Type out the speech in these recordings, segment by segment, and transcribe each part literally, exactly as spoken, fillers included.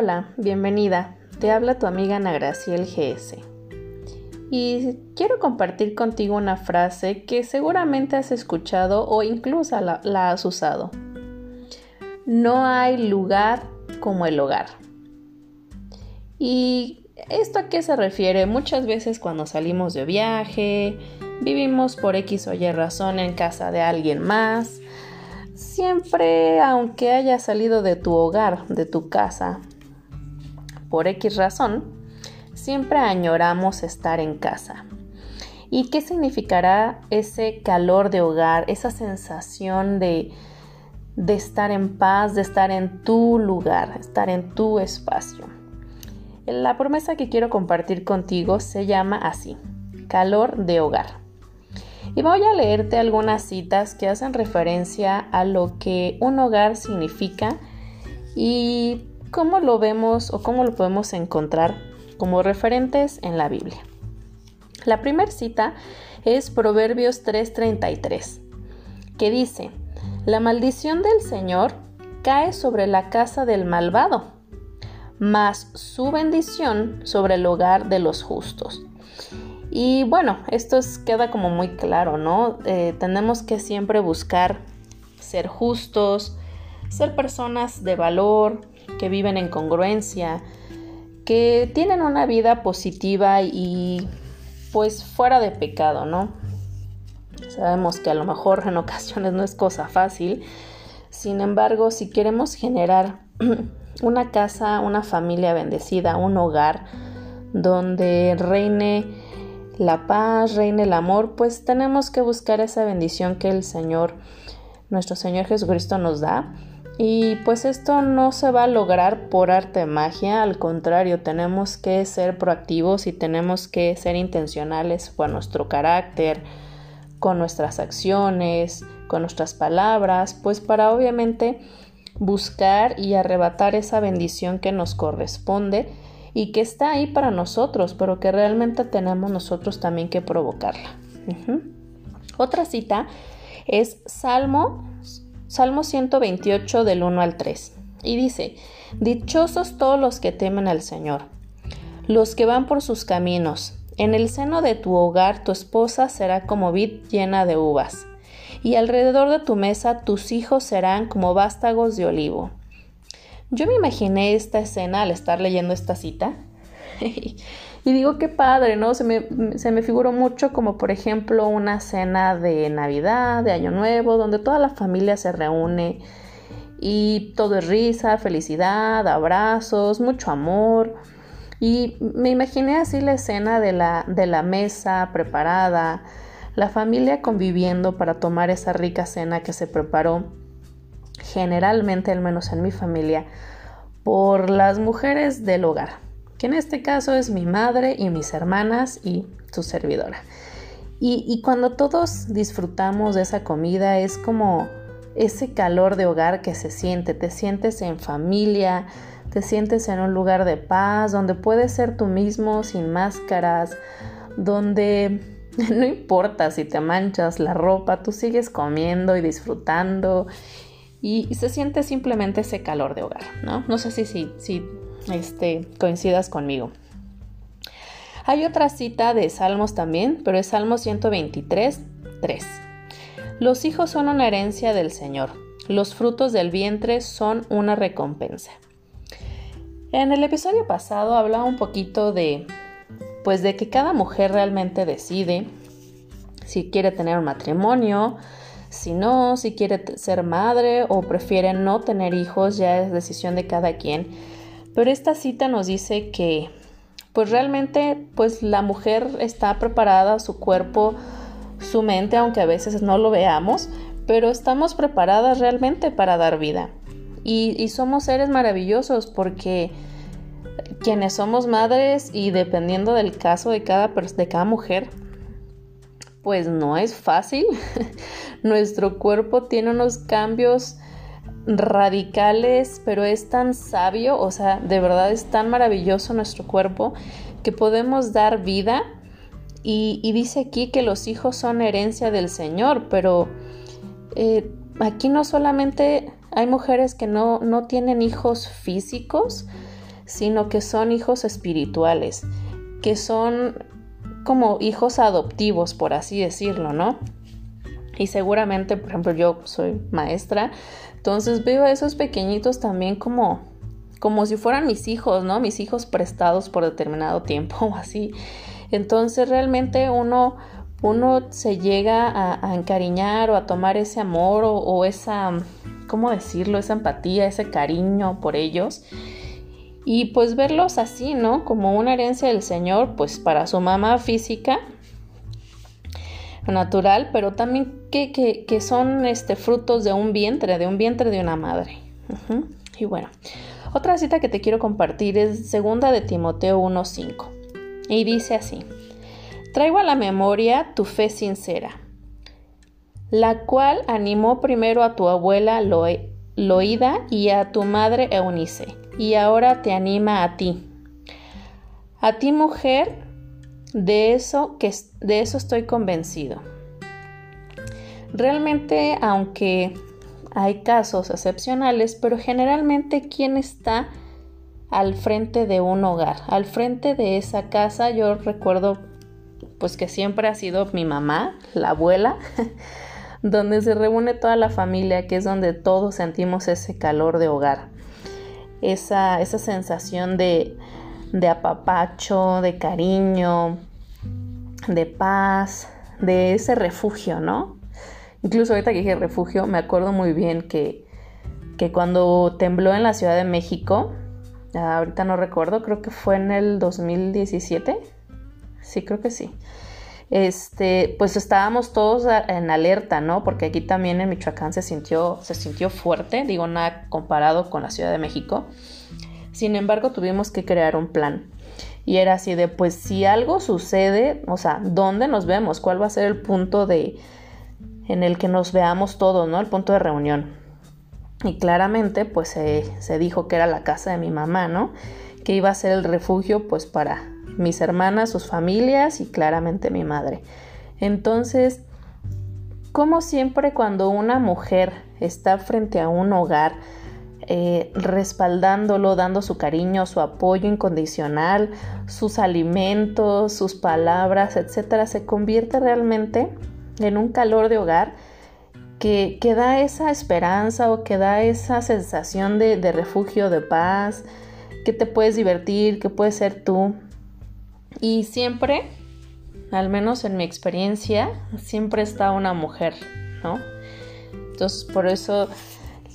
Hola, bienvenida. Te habla tu amiga Ana Graciel G S. Y quiero compartir contigo una frase que seguramente has escuchado o incluso la, la has usado. No hay lugar como el hogar. ¿Y esto a qué se refiere? Muchas veces cuando salimos de viaje, vivimos por X o Y razón en casa de alguien más. Siempre, aunque hayas salido de tu hogar, de tu casa, por X razón, siempre añoramos estar en casa. ¿Y qué significará ese calor de hogar, esa sensación de, de estar en paz, de estar en tu lugar, estar en tu espacio? La promesa que quiero compartir contigo se llama así, calor de hogar. Y voy a leerte algunas citas que hacen referencia a lo que un hogar significa y ¿cómo lo vemos o cómo lo podemos encontrar como referentes en la Biblia? La primera cita es Proverbios tres treinta y tres, que dice: la maldición del Señor cae sobre la casa del malvado, mas su bendición sobre el hogar de los justos. Y bueno, esto queda como muy claro, ¿no? Eh, tenemos que siempre buscar ser justos, ser personas de valor, que viven en congruencia, que tienen una vida positiva y pues fuera de pecado, ¿no? Sabemos que a lo mejor en ocasiones no es cosa fácil, sin embargo, si queremos generar una casa, una familia bendecida, un hogar donde reine la paz, reine el amor, pues tenemos que buscar esa bendición que el Señor, nuestro Señor Jesucristo nos da. Y pues esto no se va a lograr por arte de magia, al contrario, tenemos que ser proactivos y tenemos que ser intencionales con nuestro carácter, con nuestras acciones, con nuestras palabras, pues para obviamente buscar y arrebatar esa bendición que nos corresponde y que está ahí para nosotros, pero que realmente tenemos nosotros también que provocarla. Uh-huh. Otra cita es Salmo Salmo ciento veintiocho del uno al tres, y dice: dichosos todos los que temen al Señor, los que van por sus caminos. En el seno de tu hogar tu esposa será como vid llena de uvas, y alrededor de tu mesa tus hijos serán como vástagos de olivo. Yo me imaginé esta escena al estar leyendo esta cita, y digo qué padre, ¿no? Se me, se me figuró mucho como, por ejemplo, una cena de Navidad, de Año Nuevo, donde toda la familia se reúne y todo es risa, felicidad, abrazos, mucho amor. Y me imaginé así la escena de la, de la mesa preparada, la familia conviviendo para tomar esa rica cena que se preparó generalmente, al menos en mi familia, por las mujeres del hogar, que en este caso es mi madre y mis hermanas y su servidora. Y, y cuando todos disfrutamos de esa comida es como ese calor de hogar que se siente, te sientes en familia, te sientes en un lugar de paz, donde puedes ser tú mismo sin máscaras, donde no importa si te manchas la ropa, tú sigues comiendo y disfrutando y, y se siente simplemente ese calor de hogar, ¿no? No sé si... si, si Este, coincidas conmigo. Hay otra cita de Salmos también, pero es Salmo ciento veintitrés, tres. Los hijos son una herencia del Señor, los frutos del vientre son una recompensa. En el episodio pasado hablaba un poquito de, pues de que cada mujer realmente decide si quiere tener un matrimonio, si no, si quiere ser madre o prefiere no tener hijos, ya es decisión de cada quien. Pero esta cita nos dice que pues realmente pues la mujer está preparada, su cuerpo, su mente, aunque a veces no lo veamos, pero estamos preparadas realmente para dar vida. Y, y somos seres maravillosos porque quienes somos madres, y dependiendo del caso de cada, de cada mujer, pues no es fácil. Nuestro cuerpo tiene unos cambios radicales, pero es tan sabio, o sea, de verdad es tan maravilloso nuestro cuerpo que podemos dar vida. Y, y dice aquí que los hijos son herencia del Señor, pero eh, aquí no solamente hay mujeres que no, no tienen hijos físicos, sino que son hijos espirituales, que son como hijos adoptivos, por así decirlo, ¿no? Y seguramente, por ejemplo, yo soy maestra, entonces veo a esos pequeñitos también como, como si fueran mis hijos, ¿no? Mis hijos prestados por determinado tiempo o así. Entonces realmente uno, uno se llega a, a encariñar o a tomar ese amor o, o esa, ¿cómo decirlo? Esa empatía, ese cariño por ellos. Y pues verlos así, ¿no? Como una herencia del Señor, pues para su mamá física, natural, pero también que, que, que son este, frutos de un vientre, de un vientre de una madre. Uh-huh. Y bueno, otra cita que te quiero compartir es segunda de Timoteo uno cinco. Y dice así: traigo a la memoria tu fe sincera, la cual animó primero a tu abuela Loe, Loida y a tu madre Eunice, y ahora te anima a ti. A ti, mujer, de eso, que, de eso estoy convencido. Realmente, aunque hay casos excepcionales, pero generalmente quien está al frente de un hogar, al frente de esa casa, yo recuerdo pues que siempre ha sido mi mamá, la abuela, donde se reúne toda la familia, que es donde todos sentimos ese calor de hogar, esa, esa sensación de, de apapacho, de cariño, de paz, de ese refugio, ¿no? Incluso ahorita que dije refugio, me acuerdo muy bien que, que cuando tembló en la Ciudad de México, ahorita no recuerdo, creo que fue en el dos mil diecisiete, sí, creo que sí, este, pues estábamos todos en alerta, ¿no? Porque aquí también en Michoacán se sintió, se sintió fuerte, digo, nada comparado con la Ciudad de México. Sin embargo, tuvimos que crear un plan. Y era así de, pues, si algo sucede, o sea, ¿dónde nos vemos? ¿Cuál va a ser el punto de en el que nos veamos todos, ¿no? El punto de reunión. Y claramente, pues, eh, se dijo que era la casa de mi mamá, ¿no? Que iba a ser el refugio, pues, para mis hermanas, sus familias y claramente mi madre. Entonces, como siempre, cuando una mujer está frente a un hogar, Eh, respaldándolo, dando su cariño, su apoyo incondicional, sus alimentos, sus palabras, etcétera, se convierte realmente en un calor de hogar que, que da esa esperanza o que da esa sensación de, de refugio, de paz, que te puedes divertir, que puedes ser tú. Y siempre, al menos en mi experiencia, siempre está una mujer, ¿no? Entonces, por eso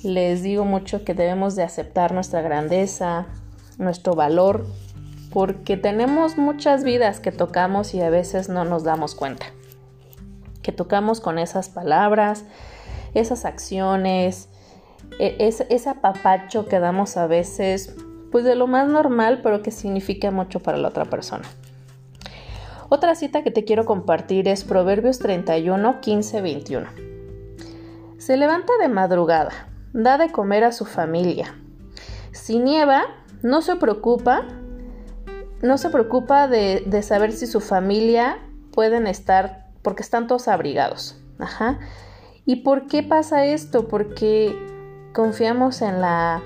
les digo mucho que debemos de aceptar nuestra grandeza, nuestro valor, porque tenemos muchas vidas que tocamos y a veces no nos damos cuenta. Que tocamos con esas palabras, esas acciones, ese, ese apapacho que damos a veces, pues de lo más normal, pero que significa mucho para la otra persona. Otra cita que te quiero compartir es Proverbios treinta y uno, quince, veintiuno. Se levanta de madrugada, da de comer a su familia. Si nieva, no se preocupa, no se preocupa de, de saber si su familia pueden estar, porque están todos abrigados. Ajá. ¿Y por qué pasa esto? Porque confiamos en la...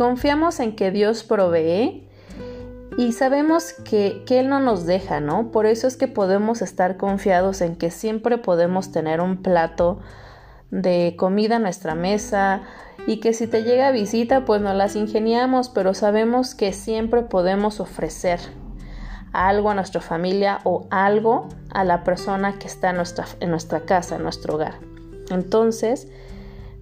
Confiamos en que Dios provee y sabemos que, que Él no nos deja, ¿no? Por eso es que podemos estar confiados en que siempre podemos tener un plato de comida en nuestra mesa y que si te llega visita, pues nos las ingeniamos, pero sabemos que siempre podemos ofrecer algo a nuestra familia o algo a la persona que está en nuestra, en nuestra casa, en nuestro hogar. Entonces,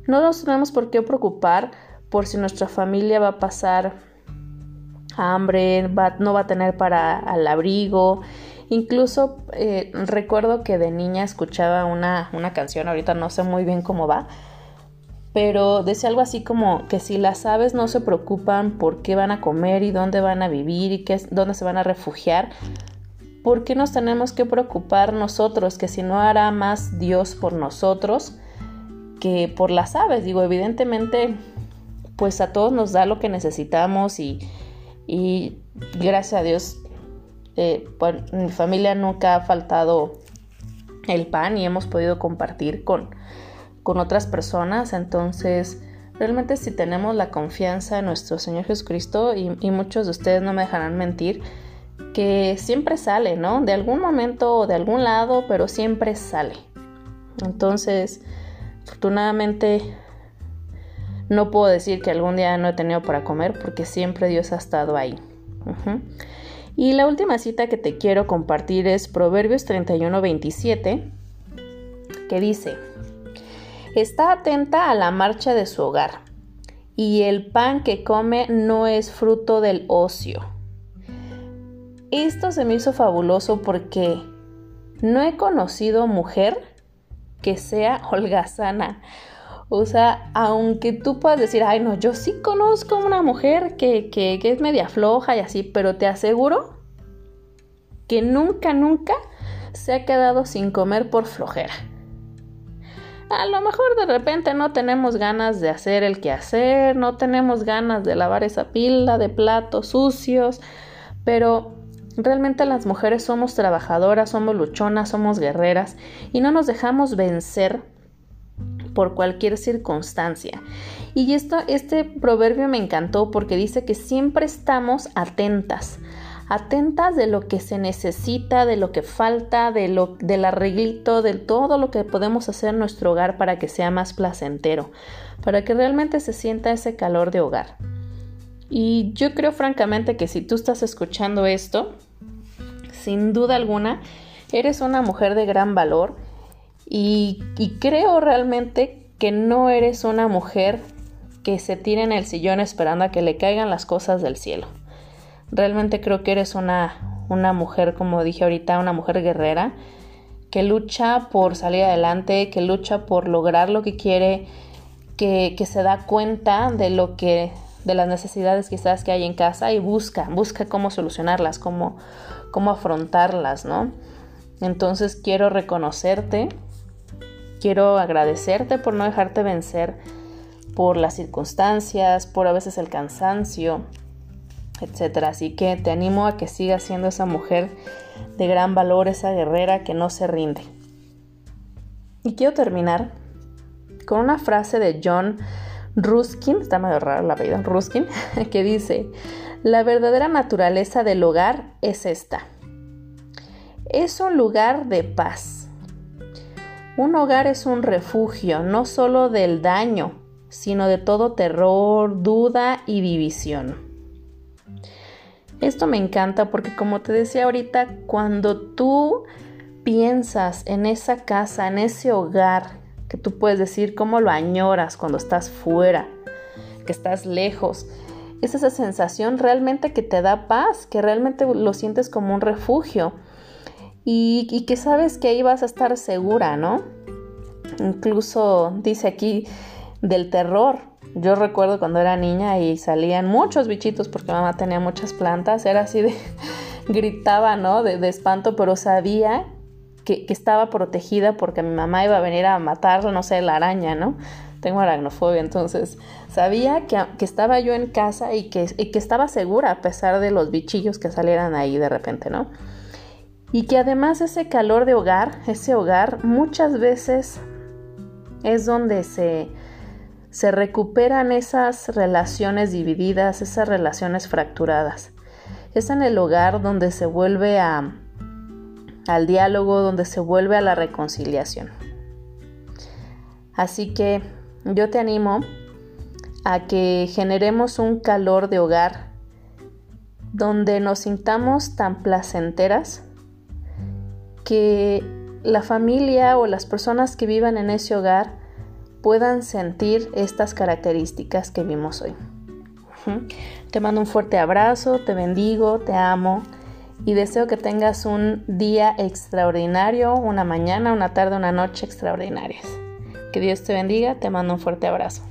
no nos tenemos por qué preocupar por si nuestra familia va a pasar hambre, va, no va a tener para al abrigo. Incluso eh, recuerdo que de niña escuchaba una, una canción, ahorita no sé muy bien cómo va, pero decía algo así como que si las aves no se preocupan por qué van a comer y dónde van a vivir y qué, dónde se van a refugiar, ¿por qué nos tenemos que preocupar nosotros? Que si no hará más Dios por nosotros que por las aves. Digo, evidentemente, pues a todos nos da lo que necesitamos y, y gracias a Dios eh, bueno, en mi familia nunca ha faltado el pan y hemos podido compartir con, con otras personas. Entonces, realmente si tenemos la confianza en nuestro Señor Jesucristo, y, y muchos de ustedes no me dejarán mentir, que siempre sale, ¿no? De algún momento o de algún lado, pero siempre sale. Entonces, afortunadamente, no puedo decir que algún día no he tenido para comer, porque siempre Dios ha estado ahí. Uh-huh. Y la última cita que te quiero compartir es Proverbios treinta y uno veintisiete, que dice: está atenta a la marcha de su hogar, y el pan que come no es fruto del ocio. Esto se me hizo fabuloso porque no he conocido mujer que sea holgazana. O sea, aunque tú puedas decir, ay no, yo sí conozco una mujer que, que, que es media floja y así, pero te aseguro que nunca, nunca se ha quedado sin comer por flojera. A lo mejor de repente no tenemos ganas de hacer el quehacer, no tenemos ganas de lavar esa pila de platos sucios, pero realmente las mujeres somos trabajadoras, somos luchonas, somos guerreras y no nos dejamos vencer por cualquier circunstancia. Y esto, este proverbio me encantó porque dice que siempre estamos atentas, atentas de lo que se necesita, de lo que falta, de lo, del arreglito, de todo lo que podemos hacer en nuestro hogar para que sea más placentero, para que realmente se sienta ese calor de hogar. Y yo creo francamente que si tú estás escuchando esto, sin duda alguna, eres una mujer de gran valor. Y, y creo realmente que no eres una mujer que se tire en el sillón esperando a que le caigan las cosas del cielo. Realmente creo que eres una, una mujer, como dije ahorita, una mujer guerrera, que lucha por salir adelante, que lucha por lograr lo que quiere, que, que se da cuenta de lo que, de las necesidades quizás que hay en casa y busca, busca cómo solucionarlas, cómo, cómo afrontarlas, ¿no? Entonces quiero reconocerte. Quiero agradecerte por no dejarte vencer por las circunstancias, por a veces el cansancio, etcétera. Así que te animo a que sigas siendo esa mujer de gran valor, esa guerrera que no se rinde. Y quiero terminar con una frase de John Ruskin, está medio raro el apellido, Ruskin, que dice: la verdadera naturaleza del hogar es esta. Es un lugar de paz. Un hogar es un refugio, no solo del daño, sino de todo terror, duda y división. Esto me encanta porque, como te decía ahorita, cuando tú piensas en esa casa, en ese hogar, que tú puedes decir cómo lo añoras cuando estás fuera, que estás lejos, es esa sensación realmente que te da paz, que realmente lo sientes como un refugio. Y, y que sabes que ahí vas a estar segura, ¿no? Incluso dice aquí del terror. Yo recuerdo cuando era niña y salían muchos bichitos porque mamá tenía muchas plantas. Era así de... gritaba, ¿no? De, de espanto, pero sabía que, que estaba protegida porque mi mamá iba a venir a matar, no sé, la araña, ¿no? Tengo aracnofobia, entonces sabía que, que estaba yo en casa y que, y que estaba segura a pesar de los bichillos que salieran ahí de repente, ¿no? Y que además ese calor de hogar, ese hogar, muchas veces es donde se, se recuperan esas relaciones divididas, esas relaciones fracturadas. Es en el hogar donde se vuelve a, al diálogo, donde se vuelve a la reconciliación. Así que yo te animo a que generemos un calor de hogar donde nos sintamos tan placenteras que la familia o las personas que vivan en ese hogar puedan sentir estas características que vimos hoy. Te mando un fuerte abrazo, te bendigo, te amo y deseo que tengas un día extraordinario, una mañana, una tarde, una noche extraordinarias. Que Dios te bendiga, te mando un fuerte abrazo.